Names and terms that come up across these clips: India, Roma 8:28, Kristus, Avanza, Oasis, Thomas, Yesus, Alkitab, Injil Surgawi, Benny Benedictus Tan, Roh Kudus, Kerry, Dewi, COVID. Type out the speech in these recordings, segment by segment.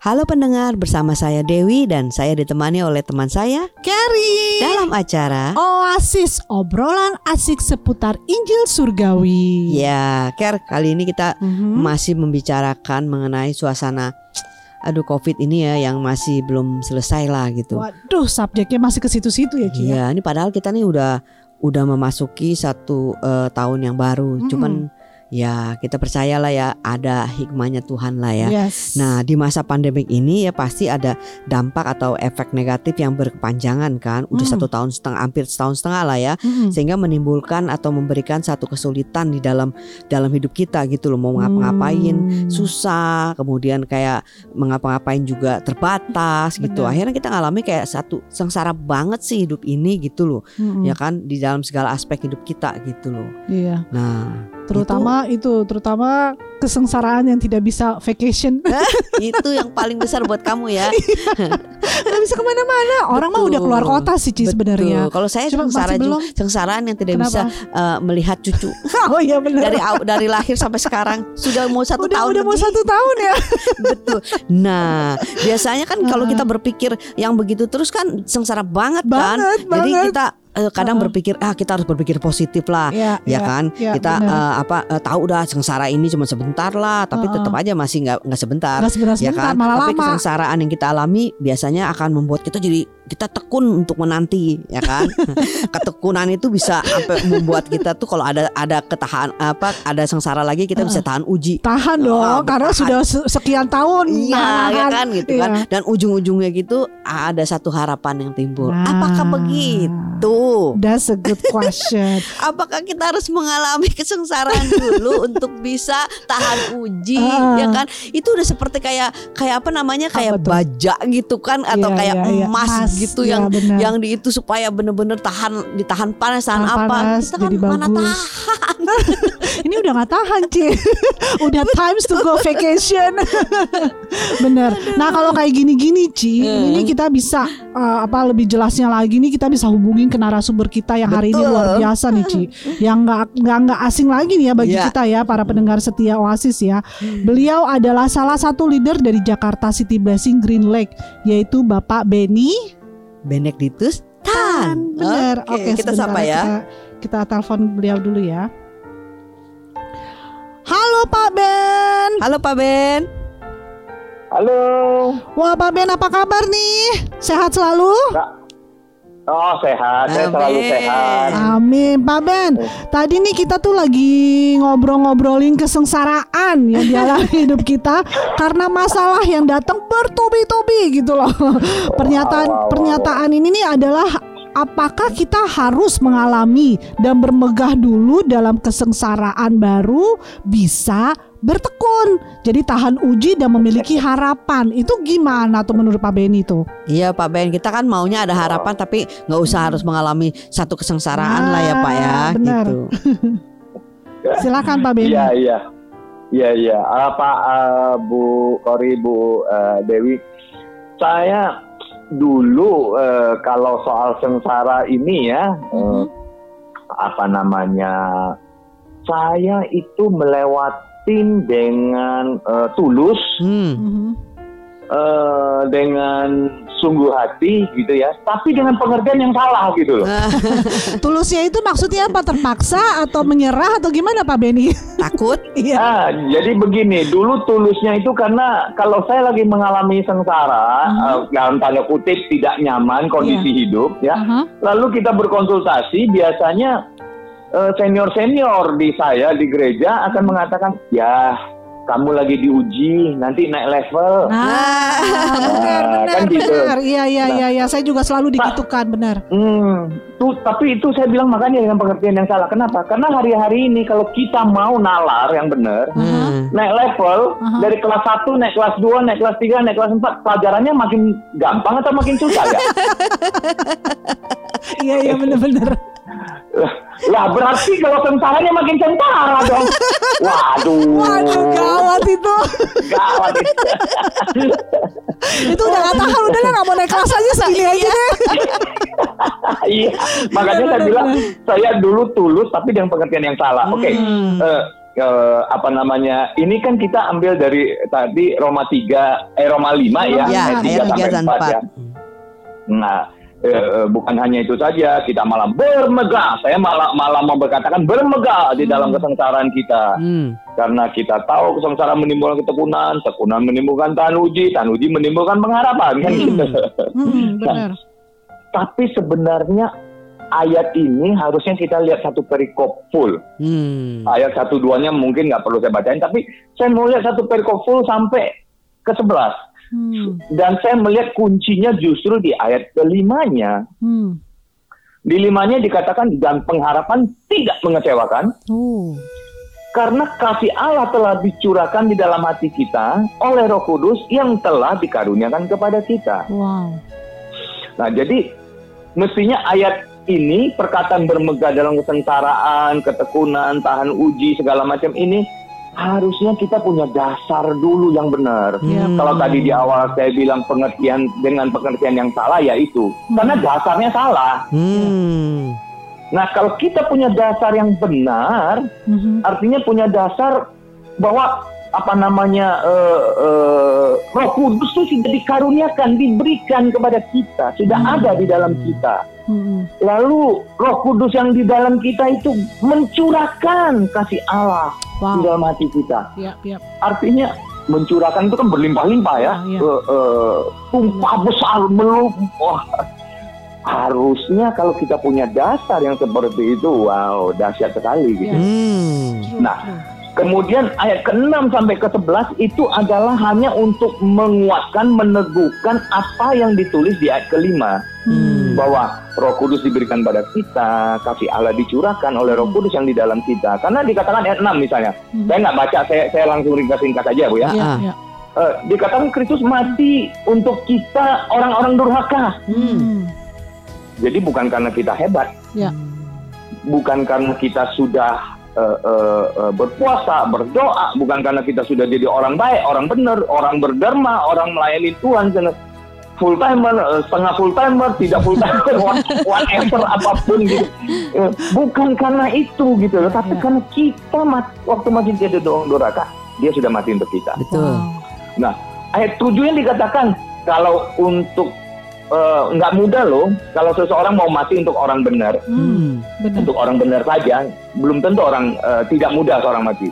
Halo pendengar, bersama saya Dewi dan saya ditemani oleh teman saya Kerry dalam acara Oasis, obrolan asik seputar Injil Surgawi. Ya, Ker, kali ini kita masih membicarakan mengenai suasana COVID ini ya, yang masih belum selesai lah gitu. Waduh, subjeknya masih ke situ-situ ya, Ki. Iya, ini padahal kita nih udah memasuki satu tahun yang baru. Cuman ya kita percayalah ya, ada hikmahnya Tuhan lah ya. Yes. Nah, di masa pandemik ini ya pasti ada dampak atau efek negatif yang berkepanjangan kan. Udah satu tahun setengah, hampir setahun setengah lah ya. Sehingga menimbulkan atau memberikan satu kesulitan di dalam hidup kita gitu loh. Mau ngapa-ngapain susah, kemudian kayak mengapa-ngapain juga terbatas gitu. Akhirnya kita ngalami kayak satu sengsara banget sih hidup ini gitu loh. Ya kan, di dalam segala aspek hidup kita gitu loh. Iya. Nah, terutama kesengsaraan yang tidak bisa vacation. Itu yang paling besar buat kamu ya. Tidak bisa kemana-mana. Orang mah udah keluar kota sih sebenarnya. Kalau saya sengsaraan yang tidak bisa melihat cucu. Oh iya benar. Dari lahir sampai sekarang sudah mau satu tahun. Udah mau satu tahun ya. Betul. Nah biasanya kan kalau kita berpikir yang begitu terus kan sengsara banget kan. Jadi kita kadang berpikir kita harus berpikir positif lah, kan kita tahu udah sengsara ini cuma sebentar lah, tapi tetap aja masih nggak sebentar, ya kan. Tapi kesengsaraan yang kita alami biasanya akan membuat kita jadi kita tekun untuk menanti, ya kan. Ketekunan itu bisa sampai membuat kita tuh kalau ada ketahan ada sengsara lagi kita bisa tahan uji. Tahan dong, karena sudah sekian tahun. Iya ya kan gitu kan. Dan ujung-ujungnya gitu ada satu harapan yang timbul. Nah. Apakah begitu? That's a good question. Apakah kita harus mengalami kesengsaraan dulu untuk bisa tahan uji, ya kan? Itu udah seperti kayak kayak baja gitu kan, atau kayak emas gitu yang di itu supaya benar-benar ditahan panas, tahan panas, kita kan mana tahan. Ini udah nggak tahan sih. Udah times to go vacation. Bener. Nah kalau kayak gini-gini Ci, ini kita bisa lebih jelasnya lagi nih, kita bisa hubungin ke narasumber kita yang hari ini luar biasa nih Ci, yang nggak asing lagi nih ya bagi kita ya, para pendengar setia Oasis ya. Beliau adalah salah satu leader dari Jakarta City Blessing Green Lake, yaitu Bapak Benny Benedictus Tan. Bener. Oke, kita sapa ya. Kita telepon beliau dulu ya. Halo Pak Ben. Halo Pak Ben. Halo. Wah Pak Ben, apa kabar nih? Sehat selalu? Oh sehat, saya selalu sehat. Amin Pak Ben. Tadi nih kita tuh lagi ngobrol-ngobrolin kesengsaraan yang dialami hidup kita karena masalah yang datang bertubi-tubi gitu loh. Pernyataan ini nih adalah, apakah kita harus mengalami dan bermegah dulu dalam kesengsaraan baru bisa bertekun? Jadi tahan uji dan memiliki harapan. Itu gimana tuh menurut Pak Benny tuh? Iya Pak Ben, kita kan maunya ada harapan tapi gak usah harus mengalami satu kesengsaraan lah ya Pak ya. Benar gitu. Silakan Pak Benny. Iya Pak Bu Kori, Bu Dewi. Saya dulu kalau soal sengsara ini ya, saya itu melewatin dengan tulus, dengan sungguh hati gitu ya, tapi dengan pengertian yang salah gitu loh. Tulusnya itu maksudnya apa? Terpaksa atau menyerah atau gimana Pak Benny? Takut? Iya. Jadi begini, dulu tulusnya itu karena kalau saya lagi mengalami sengsara, dalam tanda kutip tidak nyaman kondisi hidup ya, lalu kita berkonsultasi, biasanya senior-senior di saya di gereja akan mengatakan, ya kamu lagi diuji, nanti naik level. Benar. Iya, saya juga selalu digitukan, benar. Tapi itu saya bilang makanya dengan pengertian yang salah. Kenapa? Karena hari-hari ini kalau kita mau nalar yang benar, naik level, dari kelas 1 naik kelas 2, naik kelas 3, naik kelas 4, pelajarannya makin gampang atau makin susah ya? Iya, benar-benar. Lah berarti kalau sengsaranya makin sengsara dong. Waduh gawat itu. Itu udah gak tahan, udah lah gak mau naik kelas aja segini aja deh. Makanya saya bilang saya dulu tulus tapi dengan pengertian yang salah. Oke. ini kan kita ambil dari tadi Roma 5 ya, ayat 3 sampai 4 ya. Nah, bukan hanya itu saja, kita malah bermegah. Saya malah mau berkatakan bermegah di dalam kesengsaraan kita. Karena kita tahu kesengsaraan menimbulkan ketekunan, ketekunan menimbulkan tahan uji menimbulkan pengharapan kan gitu. Benar. Nah, tapi sebenarnya ayat ini harusnya kita lihat satu perikop full. Ayat 1-2-nya mungkin nggak perlu saya bacain, tapi saya mau lihat satu perikop full sampai ke 11. Dan saya melihat kuncinya justru di ayat ke-5-nya. Di 5-nya dikatakan, dan pengharapan tidak mengecewakan. Karena kasih Allah telah dicurahkan di dalam hati kita oleh Roh Kudus yang telah dikaruniakan kepada kita. Nah, jadi mestinya ayat ini, perkataan bermegah dalam kesengsaraan, ketekunan, tahan uji, segala macam ini, harusnya kita punya dasar dulu yang benar. Kalau tadi di awal saya bilang pengertian dengan pengertian yang salah, ya itu karena dasarnya salah. Nah, kalau kita punya dasar yang benar, artinya punya dasar bahwa Roh Kudus itu sudah dikaruniakan, diberikan kepada kita, sudah ada di dalam kita. Lalu Roh Kudus yang di dalam kita itu mencurahkan kasih Allah di dalam hati kita. Artinya mencurahkan itu kan berlimpah-limpah ya, tumpah besar melumpah. Harusnya kalau kita punya dasar yang seperti itu, dahsyat sekali gitu. Nah, kemudian ayat ke-6 sampai ke-11 itu adalah hanya untuk menguatkan, meneguhkan apa yang ditulis di ayat ke-5. Bahwa Roh Kudus diberikan pada kita, kasih Allah dicurahkan oleh Roh Kudus yang di dalam kita. Karena dikatakan ayat 6 misalnya, saya nggak baca, saya langsung ringkas-ringkas aja Bu ya. Dikatakan Kristus mati untuk kita orang-orang durhaka. Jadi bukan karena kita hebat, bukan karena kita sudah berpuasa, berdoa, bukan karena kita sudah jadi orang baik, orang benar, orang berderma, orang melayani Tuhan full timer, setengah full timer, tidak full timer, whatever apapun gitu. Bukan karena itu gitu, tapi karena kita waktu masih jadi orang durhaka, dia sudah mati untuk kita. Nah, ayat 7-nya dikatakan kalau untuk nggak mudah loh kalau seseorang mau mati untuk orang benar, untuk orang benar saja belum tentu orang tidak mudah seorang mati.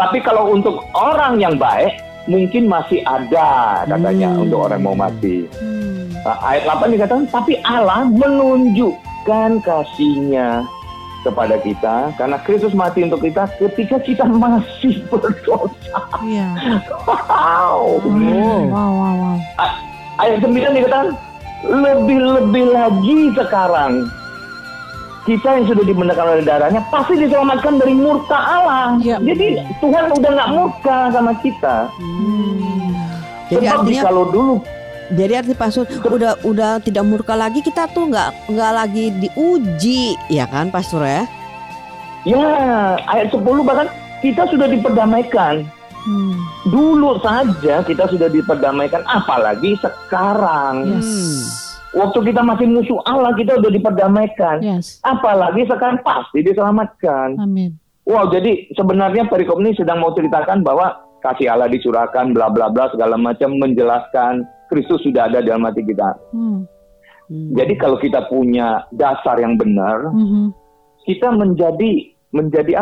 Tapi kalau untuk orang yang baik mungkin masih ada katanya untuk orang mau mati. Ayat 8 dikatakan tapi Allah menunjukkan kasihnya kepada kita karena Kristus mati untuk kita ketika kita masih berdosa. Ayat 9 dikatakan lebih-lebih lagi sekarang kita yang sudah dibenarkan oleh darahnya pasti diselamatkan dari murka Allah. Jadi Tuhan udah nggak murka sama kita. Jadi artinya kalau dulu, jadi arti pastor udah tidak murka lagi, kita tuh nggak lagi diuji ya kan pastor ya? Ya, ayat 10 bahkan kita sudah diperdamaikan. Dulu saja kita sudah diperdamaikan, apalagi sekarang. Waktu kita masih musuh Allah, kita sudah diperdamaikan. Apalagi sekarang pasti diselamatkan. Amin. Wow, jadi sebenarnya perikop ini sedang mau ceritakan bahwa kasih Allah dicurahkan, bla bla bla segala macam, menjelaskan Kristus sudah ada dalam hati kita. Jadi kalau kita punya dasar yang benar, kita menjadi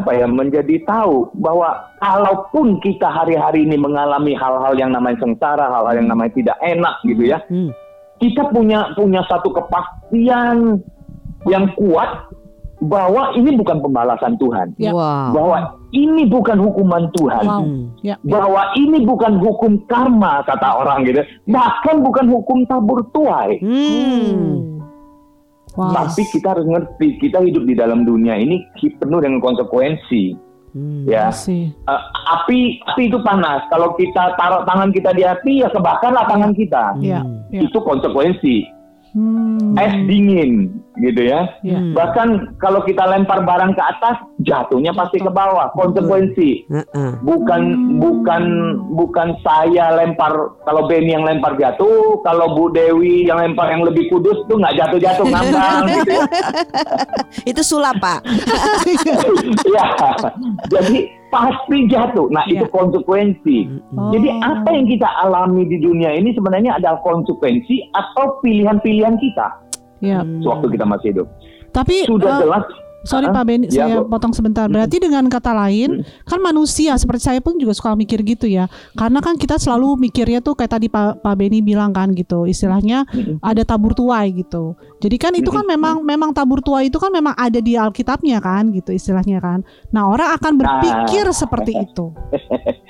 apa ya? Menjadi tahu bahwa kalaupun kita hari-hari ini mengalami hal-hal yang namanya sengsara, hal-hal yang namanya tidak enak gitu ya, kita punya satu kepastian yang kuat bahwa ini bukan pembalasan Tuhan, bahwa ini bukan hukuman Tuhan, bahwa ini bukan hukum karma kata orang gitu, bahkan bukan hukum tabur tuai. Tapi kita harus ngerti, kita hidup di dalam dunia ini penuh dengan konsekuensi. Ya, api itu panas. Kalau kita taruh tangan kita di api, ya kebakarlah tangan kita. Itu konsekuensi. Es dingin, gitu ya. Bahkan kalau kita lempar barang ke atas, jatuhnya pasti ke bawah. Konsekuensi. Bukan saya lempar. Kalau Benny yang lempar jatuh, kalau Bu Dewi yang lempar yang lebih kudus tuh nggak jatuh-jatuh ngambang. Gitu ya. Itu sulap Pak. Ya. Jadi pasti jatuh. Nah, itu konsekuensi. Jadi apa yang kita alami di dunia ini sebenarnya adalah konsekuensi atau pilihan-pilihan kita sewaktu kita masih hidup. Tapi sudah jelas. Sorry Pak Benny, saya potong sebentar. Berarti dengan kata lain, kan manusia seperti saya pun juga suka mikir gitu ya. Karena kan kita selalu mikirnya tuh kayak tadi Pak Benny bilang kan gitu, istilahnya ada tabur tuai gitu. Jadi kan itu kan memang tabur tuai itu kan memang ada di Alkitabnya kan gitu istilahnya kan. Nah, orang akan berpikir seperti itu.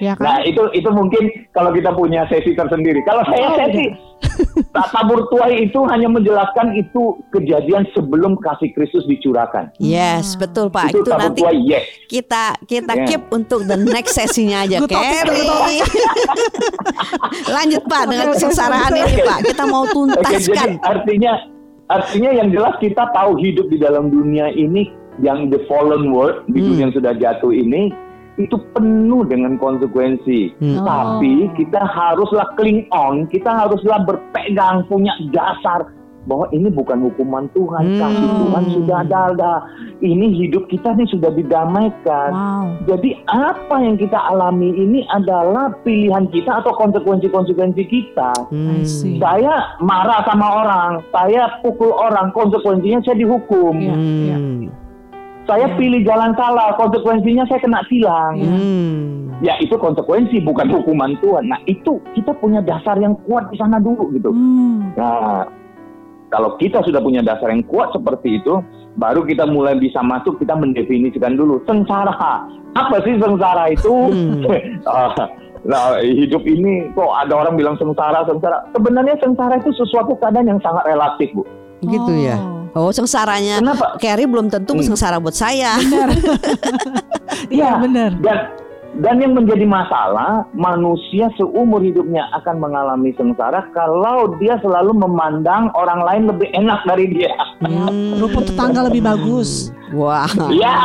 Ya kan? Nah, itu mungkin kalau kita punya sesi tersendiri. Kalau saya sesi tabur tuai itu hanya menjelaskan itu kejadian sebelum kasih Kristus dicurahkan. Yes, betul Pak. Itu nanti kita keep untuk the next sesinya aja, Kerry. Lanjut Pak dengan kesengsaraan ini Pak. Kita mau tuntaskan. Artinya yang jelas kita tahu hidup di dalam dunia ini yang the fallen world, dunia yang sudah jatuh ini itu penuh dengan konsekuensi. Tapi kita haruslah cling on, kita haruslah berpegang punya dasar bahwa ini bukan hukuman Tuhan, kasih Tuhan sudah ada. Ini hidup kita nih sudah didamaikan. Wow. Jadi apa yang kita alami ini adalah pilihan kita atau konsekuensi-konsekuensi kita. Saya marah sama orang, saya pukul orang, konsekuensinya saya dihukum. Saya pilih jalan salah, konsekuensinya saya kena tilang. Ya itu konsekuensi, bukan hukuman Tuhan. Nah itu kita punya dasar yang kuat di sana dulu gitu. Nah, kalau kita sudah punya dasar yang kuat seperti itu, baru kita mulai bisa masuk, kita mendefinisikan dulu. Sengsara. Apa sih sengsara itu? Nah, hidup ini kok ada orang bilang sengsara. Sebenarnya sengsara itu sesuatu keadaan yang sangat relatif, Bu. Gitu ya. Oh, sengsaranya Kerry belum tentu sengsara buat saya. Benar. Iya, benar. Dan yang menjadi masalah, manusia seumur hidupnya akan mengalami sengsara kalau dia selalu memandang orang lain lebih enak dari dia. Rumput tetangga lebih bagus. Wah. Ya,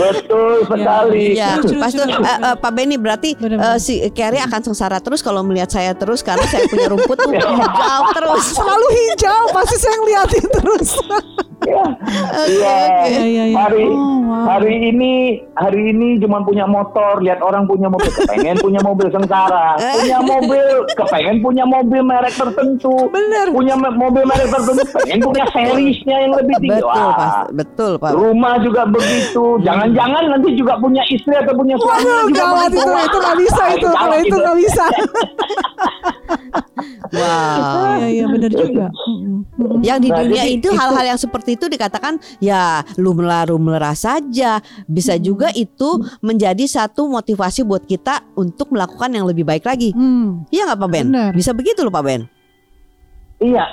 betul sekali. Ya, Pastor Pak Benny berarti si Kerry akan sengsara terus kalau melihat saya terus karena saya punya rumput tuh hijau terus, selalu hijau, pasti saya ngeliatin terus. Hari ini cuma punya motor, lihat orang punya mobil, kepengen punya mobil sengsara, punya mobil, kepengen punya mobil merek tertentu, punya mobil merek tertentu, pengen punya serisnya yang lebih tinggi. Betul Pak. Rumah juga begitu, jangan-jangan nanti juga punya istri atau punya suami. Gawat itu nggak bisa itu, kalau itu nggak bisa. Wah, iya benar juga. Yang di dunia itu hal-hal yang seperti itu dikatakan ya lumlah saja. Bisa juga itu menjadi satu motivasi buat kita untuk melakukan yang lebih baik lagi. Iya nggak Pak Ben? Bener. Bisa begitu loh Pak Ben. Iya,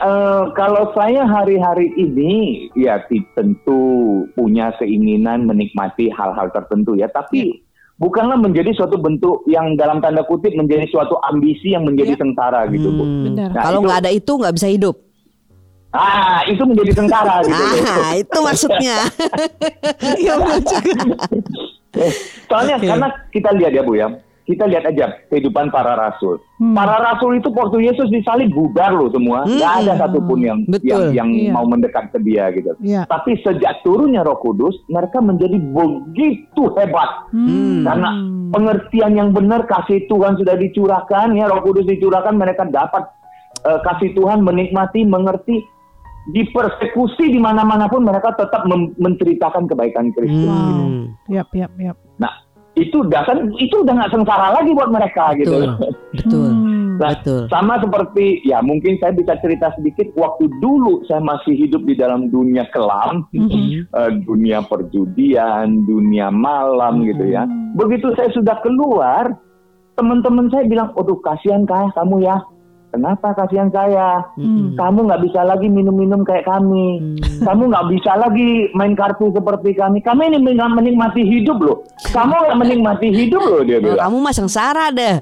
kalau saya hari-hari ini ya tentu punya keinginan menikmati hal-hal tertentu ya, tapi bukanlah menjadi suatu bentuk yang dalam tanda kutip menjadi suatu ambisi yang menjadi sengsara gitu Bu. Nah, kalau nggak ada itu nggak bisa hidup. Ah, itu menjadi sengsara gitu. Ah, itu maksudnya. Iya soalnya karena kita lihat ya Bu ya, kita lihat aja kehidupan para rasul. Para rasul itu waktu Yesus disalib bubar loh semua, nggak ada satupun yang mau mendekat ke dia gitu. Tapi sejak turunnya Roh Kudus, mereka menjadi begitu hebat karena pengertian yang benar, kasih Tuhan sudah dicurahkan ya, Roh Kudus dicurahkan, mereka dapat kasih Tuhan, menikmati, mengerti. Dipersekusi di mana-mana pun mereka tetap menceritakan kebaikan Kristus. Yap. Nah, itu udah nggak sengsara lagi buat mereka gitu. Betul. Nah, sama seperti ya mungkin saya bisa cerita sedikit waktu dulu saya masih hidup di dalam dunia kelam, dunia perjudian, dunia malam gitu ya. Begitu saya sudah keluar, teman-teman saya bilang, "Aduh, kasihan kamu ya." Kenapa kasihan saya? Kamu nggak bisa lagi minum-minum kayak kami. Kamu nggak bisa lagi main kartu seperti kami. Kami ini menikmati hidup loh. Kamu nggak menikmati hidup loh, dia bilang. Kamu mah sengsara deh.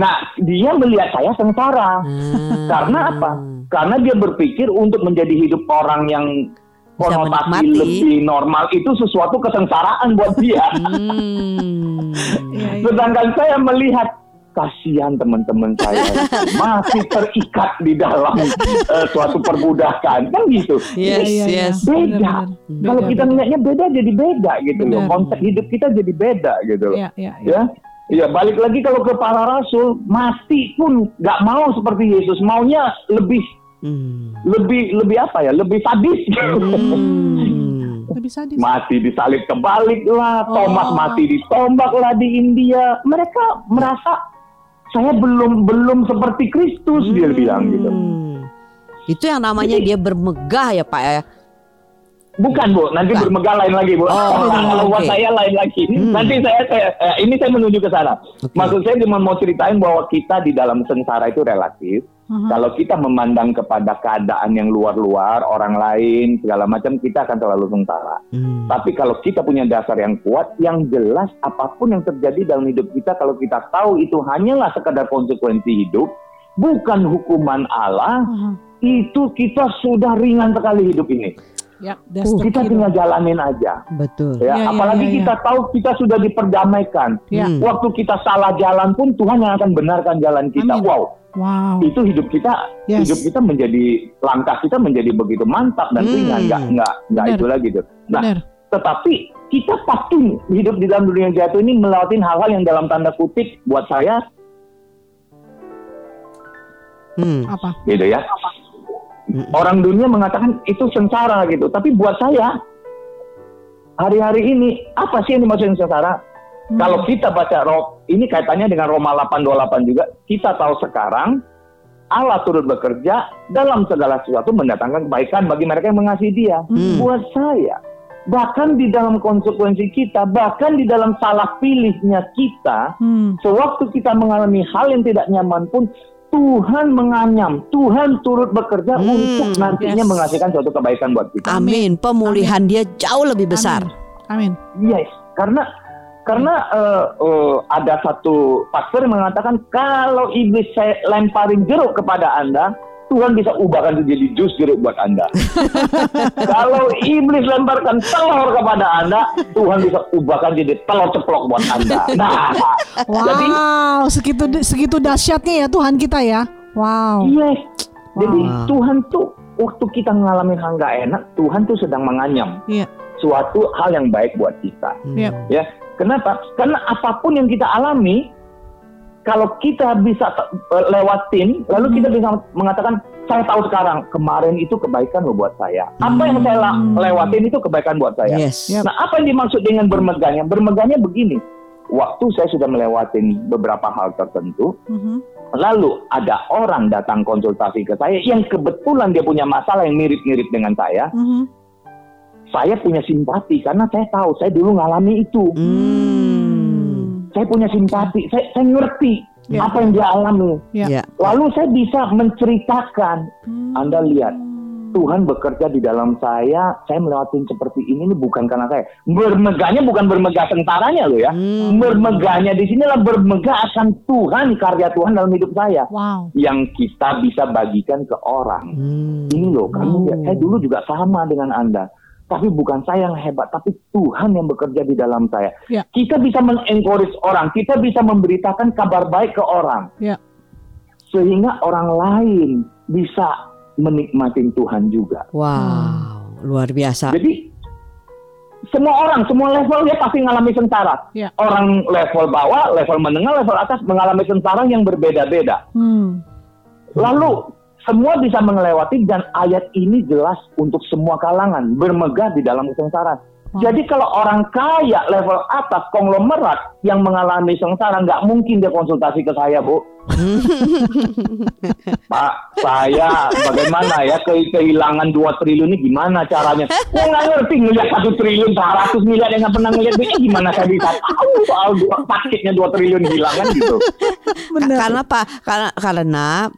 Nah, dia melihat saya sengsara. Karena apa? Karena dia berpikir untuk menjadi hidup orang yang konotasi lebih normal itu sesuatu kesengsaraan buat dia. Sedangkan saya melihat Kasihan teman-teman saya masih terikat di dalam suatu perbudakan kan gitu. Yes. Beda. Benar. Kalau kita melihatnya beda jadi beda gitu loh. Konteks hidup kita jadi beda gitu loh. Ya, balik lagi kalau ke para rasul, mati pun nggak mau seperti Yesus, maunya lebih lebih sadis. Mati disalib kebalik lah, Thomas mati ditombak lah di India. Mereka merasa saya belum seperti Kristus, dia bilang gitu. Itu yang namanya dia bermegah ya Pak ya. Bukan Bu, nanti bermegah lain lagi Bu. Kalau buat saya lain lagi. Nanti saya menuju ke sana. Okay. Maksud saya cuma mau ceritain bahwa kita di dalam sengsara itu relatif. Kalau kita memandang kepada keadaan yang luar-luar, orang lain, segala macam, kita akan terlalu sengsara. Tapi kalau kita punya dasar yang kuat, yang jelas apapun yang terjadi dalam hidup kita, kalau kita tahu itu hanyalah sekadar konsekuensi hidup, bukan hukuman Allah, itu kita sudah ringan sekali hidup ini. Ya, kita tinggal jalanin aja. Betul. Ya, apalagi kita tahu kita sudah diperdamaikan. Waktu kita salah jalan pun Tuhan yang akan benarkan jalan kita. Amin. Wow. Itu hidup kita, hidup kita menjadi, langkah kita menjadi begitu mantap dan ringan, enggak itu lagi tuh. Nah, tetapi kita pasti hidup di dalam dunia jatuh ini melewati hal-hal yang dalam tanda kutip buat saya apa? Gitu ya. Orang dunia mengatakan itu sengsara gitu, tapi buat saya hari-hari ini apa sih yang dimaksud sengsara? Kalau kita baca ini kaitannya dengan Roma 8:28 juga, kita tahu sekarang Allah turut bekerja dalam segala sesuatu mendatangkan kebaikan bagi mereka yang mengasihi Dia. Buat saya, bahkan di dalam konsekuensi kita, bahkan di dalam salah pilihnya kita, sewaktu kita mengalami hal yang tidak nyaman pun, Tuhan menganyam, Tuhan turut bekerja untuk nantinya menghasilkan suatu kebaikan buat kita. Amin. Pemulihan Dia jauh lebih besar. Amin. Yes, karena ada satu pastor yang mengatakan kalau iblis saya lemparin jeruk kepada Anda, Tuhan bisa ubahkan itu jadi jus jeruk buat Anda. Kalau iblis lemparkan telur kepada Anda, Tuhan bisa ubahkan jadi telur ceplok buat Anda. Nah, jadi segitu dahsyatnya ya Tuhan kita ya. Jadi Tuhan tuh waktu kita ngalamin hal nggak enak, Tuhan tuh sedang menganyam suatu hal yang baik buat kita. Ya, kenapa? Karena apapun yang kita alami, kalau kita bisa lewatin, lalu kita bisa mengatakan, saya tahu sekarang, kemarin itu kebaikan loh buat saya. Apa yang saya lewatin itu kebaikan buat saya. Nah, apa yang dimaksud dengan bermegahnya? Bermegahnya begini, waktu saya sudah melewatin beberapa hal tertentu, lalu ada orang datang konsultasi ke saya, yang kebetulan dia punya masalah yang mirip-mirip dengan saya punya simpati, karena saya tahu, saya dulu ngalami itu. Saya punya simpati, saya ngerti apa yang dia alami. Lalu saya bisa menceritakan, Anda lihat, Tuhan bekerja di dalam saya melewati seperti ini bukan karena saya. Bermegahnya bukan bermegah tentaranya loh ya. Bermegahnya di sinilah bermegah akan Tuhan, karya Tuhan dalam hidup saya. Yang kita bisa bagikan ke orang. Ini loh, saya dulu juga sama dengan Anda. Tapi bukan saya yang hebat, tapi Tuhan yang bekerja di dalam saya. Kita bisa men-encourage orang, kita bisa memberitakan kabar baik ke orang. Sehingga orang lain bisa menikmati Tuhan juga. Wow, luar biasa. Jadi semua orang, semua level dia pasti mengalami sengsara. Orang level bawah, level menengah, level atas mengalami sengsara yang berbeda-beda. Lalu semua bisa melewati, dan ayat ini jelas untuk semua kalangan, bermegah di dalam kesengsaraan. Jadi kalau orang kaya level atas, konglomerat yang mengalami sengsara, nggak mungkin dia konsultasi ke saya, Bu. Pak, saya bagaimana ya kehilangan 2 triliun ini gimana caranya? Saya nggak ngerti ngelihat 1 triliun, 400 miliar yang nggak pernah ngelihat, gimana saya bisa tahu soal paketnya 2 triliun hilang kan gitu. Benar. Karena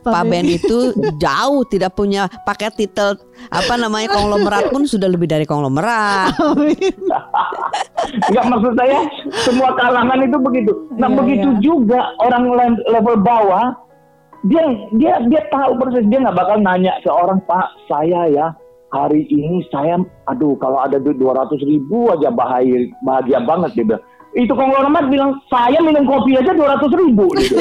Pak Ben itu jauh tidak punya pakai titel konglomerat pun sudah lebih dari konglomerat. Enggak, maksud saya semua kalangan itu begitu. Nah, begitu juga orang level bawah, dia tahu persis, dia nggak bakal nanya ke orang, Pak, saya ya hari ini saya kalau ada 200 ribu aja bahagia banget, dia bilang. itu konglomerat bilang, saya minum kopi aja 200.000 gitu.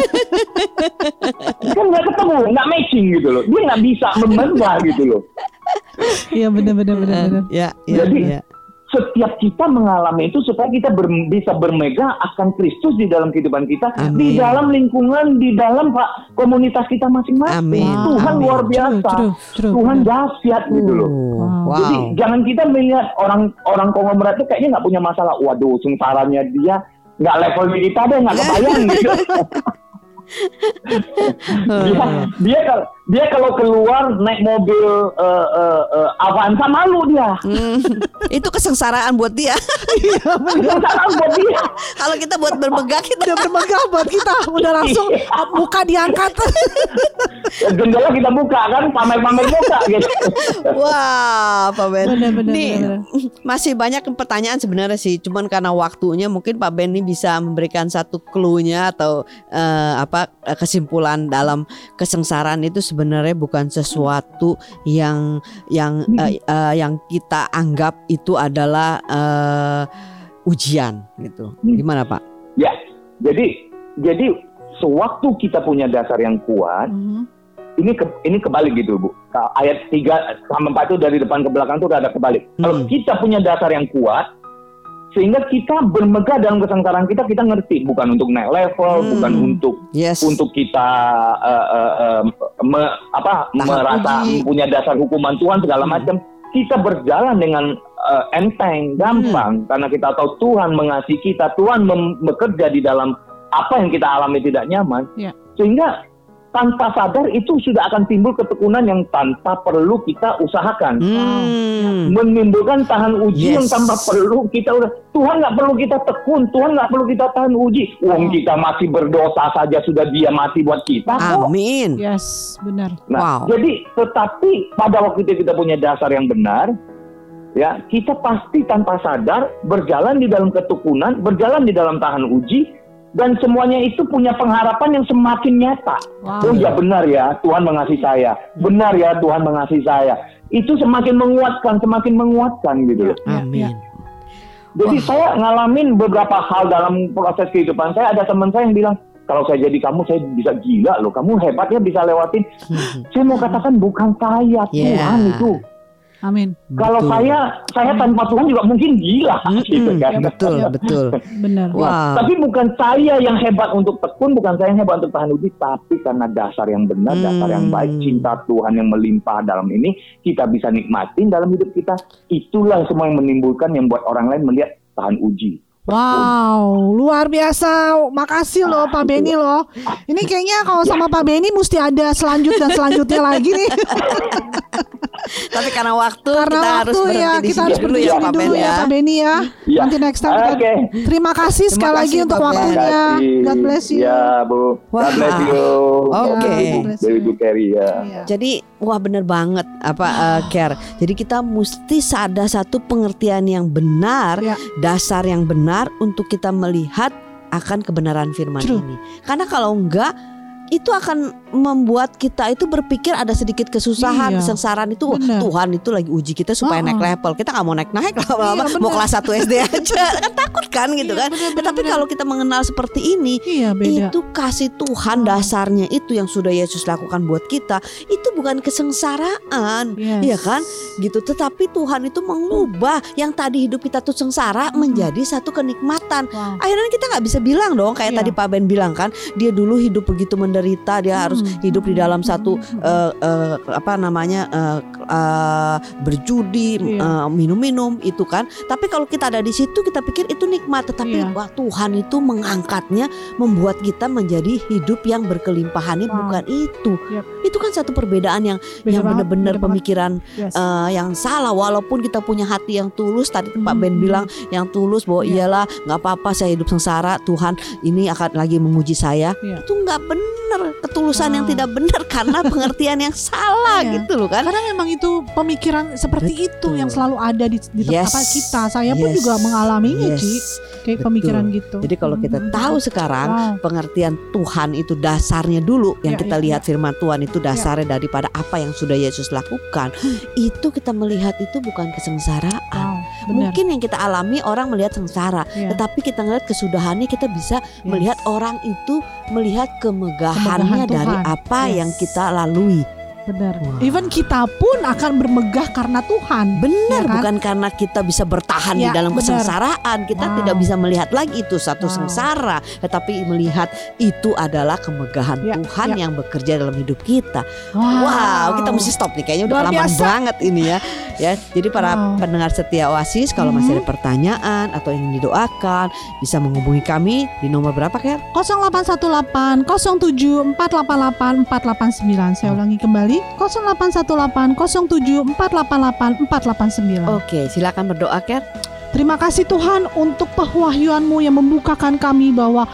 Kan gak ketemu, gak matching gitu loh. Dia gak bisa membaca gitu loh. Iya benar. Ya, jadi ya, setiap kita mengalami itu supaya kita bisa bermegah akan Kristus di dalam kehidupan kita. Amin. Di dalam lingkungan, di dalam komunitas kita masing-masing. Amin. Tuhan Amin. Luar biasa, true. Tuhan dahsyat gitu loh. Wow. Jadi jangan kita melihat orang konglomerat itu kayaknya nggak punya masalah. Waduh, sengsaranya dia nggak level kita deh, nggak kebayang gitu. Dia kalau keluar naik mobil Avanza malu dia. Itu kesengsaraan buat dia. Iya, kesengsaraan buat dia. Kalau kita buat bermegah, udah langsung muka diangkat. Jendela kita buka kan, pamer muka gitu. Wah, Pak Ben. Benar. Masih banyak pertanyaan sebenarnya sih, cuman karena waktunya mungkin Pak Ben ini bisa memberikan satu clue-nya atau kesimpulan dalam kesengsaraan itu sebenarnya bukan sesuatu yang kita anggap itu adalah ujian gitu. Gimana Pak? Ya, jadi sewaktu kita punya dasar yang kuat, ini kebalik gitu Bu. Ayat 3 sampai 4 itu dari depan ke belakang itu ada kebalik. Kalau kita punya dasar yang kuat, sehingga kita bermegah dalam kesengsaraan kita ngerti, bukan untuk naik level, bukan untuk untuk kita merasa punya dasar hukuman Tuhan segala macam. Kita berjalan dengan enteng, gampang, karena kita tahu Tuhan mengasihi kita, Tuhan bekerja di dalam apa yang kita alami tidak nyaman, sehingga tanpa sadar itu sudah akan timbul ketekunan yang tanpa perlu kita usahakan. Menimbulkan tahan uji yang tanpa perlu kita Tuhan nggak perlu kita tekun, Tuhan nggak perlu kita tahan uji. Kita masih berdosa saja sudah Dia mati buat kita. Amin. Kok. Yes, benar. Nah, jadi tetapi pada waktu itu kita punya dasar yang benar, ya, kita pasti tanpa sadar berjalan di dalam ketekunan, berjalan di dalam tahan uji. Dan semuanya itu punya pengharapan yang semakin nyata. Oh ya benar ya, Tuhan mengasihi saya. Benar ya, Tuhan mengasihi saya. Itu semakin menguatkan gitu loh. Amin. Jadi saya ngalamin beberapa hal dalam proses kehidupan saya. Ada teman saya yang bilang, kalau saya jadi kamu, saya bisa gila loh. Kamu hebatnya bisa lewatin. Saya mau katakan bukan saya, Tuhan itu. Amin. Kalau betul. saya tanpa Tuhan juga mungkin gila gitu kan. Betul. Benar. Wow. Tapi bukan saya yang hebat untuk tekun, bukan saya yang hebat untuk tahan uji, tapi karena dasar yang benar, dasar yang baik, cinta Tuhan yang melimpah dalam ini, kita bisa nikmatin dalam hidup kita. Itulah semua yang menimbulkan yang buat orang lain melihat tahan uji. Wow, luar biasa. Makasih loh Pak Benny loh. Ini kayaknya kalau sama Pak Benny mesti ada selanjutnya lagi nih. Tapi karena waktu kita harus berhenti dulu ya Pak Benny ya. Nanti next time. Okay. Terima kasih sekali lagi untuk waktunya. God bless you. Ya, Bu. God bless you. Oke. Dewi Bu Kerry ya. Jadi benar banget Ker. Jadi kita mesti ada satu pengertian yang benar, dasar yang benar untuk kita melihat akan kebenaran firman ini. Karena kalau enggak, itu akan membuat kita itu berpikir ada sedikit kesusahan, kesengsaraan itu bener. Tuhan itu lagi uji kita supaya naik level. Kita gak mau naik lama-lama, mau kelas 1 SD aja. Kan takut kan gitu kan. Tapi kalau kita mengenal seperti ini, itu kasih Tuhan dasarnya itu yang sudah Yesus lakukan buat kita. Itu bukan kesengsaraan, ya kan gitu. Tetapi Tuhan itu mengubah yang tadi hidup kita tuh sengsara menjadi satu kenikmatan. Akhirnya kita gak bisa bilang dong kayak tadi Pak Ben bilang kan, dia dulu hidup begitu menderita, dia harus hidup di dalam satu berjudi, minum-minum itu kan. Tapi kalau kita ada di situ kita pikir itu nikmat, tetapi Tuhan itu mengangkatnya, membuat kita menjadi hidup yang berkelimpahannya. Bukan itu. Itu kan satu perbedaan yang benar-benar pemikiran yang salah. Walaupun kita punya hati yang tulus, tadi Pak Ben bilang yang tulus bahwa iyalah enggak apa-apa saya hidup sengsara, Tuhan ini akan lagi menguji saya. Itu enggak benar, ketulusan yang tidak benar karena pengertian yang salah gitu loh kan. Karena memang itu pemikiran seperti itu yang selalu ada di tempat kita. Saya pun juga mengalaminya, Ci. kayak pemikiran gitu. Jadi kalau kita tahu sekarang pengertian Tuhan itu dasarnya dulu yang kita lihat firman Tuhan itu dasarnya daripada apa yang sudah Yesus lakukan, itu kita melihat itu bukan kesengsaraan. Mungkin yang kita alami orang melihat sengsara, tetapi kita ngelihat kesudahannya, kita bisa melihat orang itu melihat kemegahannya dari apa yang kita lalui. Benar. Wow. Even kita pun akan bermegah karena Tuhan. Benar, ya kan? Bukan karena kita bisa bertahan di dalam kesengsaraan. Kita tidak bisa melihat lagi itu satu sengsara, tetapi melihat itu adalah kemegahan Tuhan yang bekerja dalam hidup kita. Kita mesti stop nih, kayaknya udah lama banget ini ya. Ya, jadi para pendengar setia Oasis, kalau masih ada pertanyaan atau ingin didoakan, bisa menghubungi kami di nomor berapa, Ker? 0818 07 488 489. Saya ulangi kembali, 0818 07 488 489. Oke, silakan berdoa, Ker. Terima kasih Tuhan untuk pewahyuan-Mu yang membukakan kami bahwa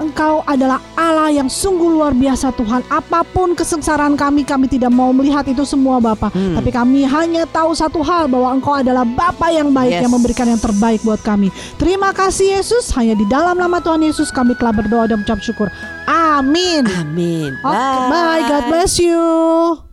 Engkau adalah Allah yang sungguh luar biasa Tuhan. Apapun kesengsaraan kami, kami tidak mau melihat itu semua Bapa, tapi kami hanya tahu satu hal, bahwa Engkau adalah Bapa yang baik, yang memberikan yang terbaik buat kami. Terima kasih Yesus, hanya di dalam nama Tuhan Yesus kami telah berdoa dan mengucap syukur. Amin. Amin. Okay, bye. God bless you.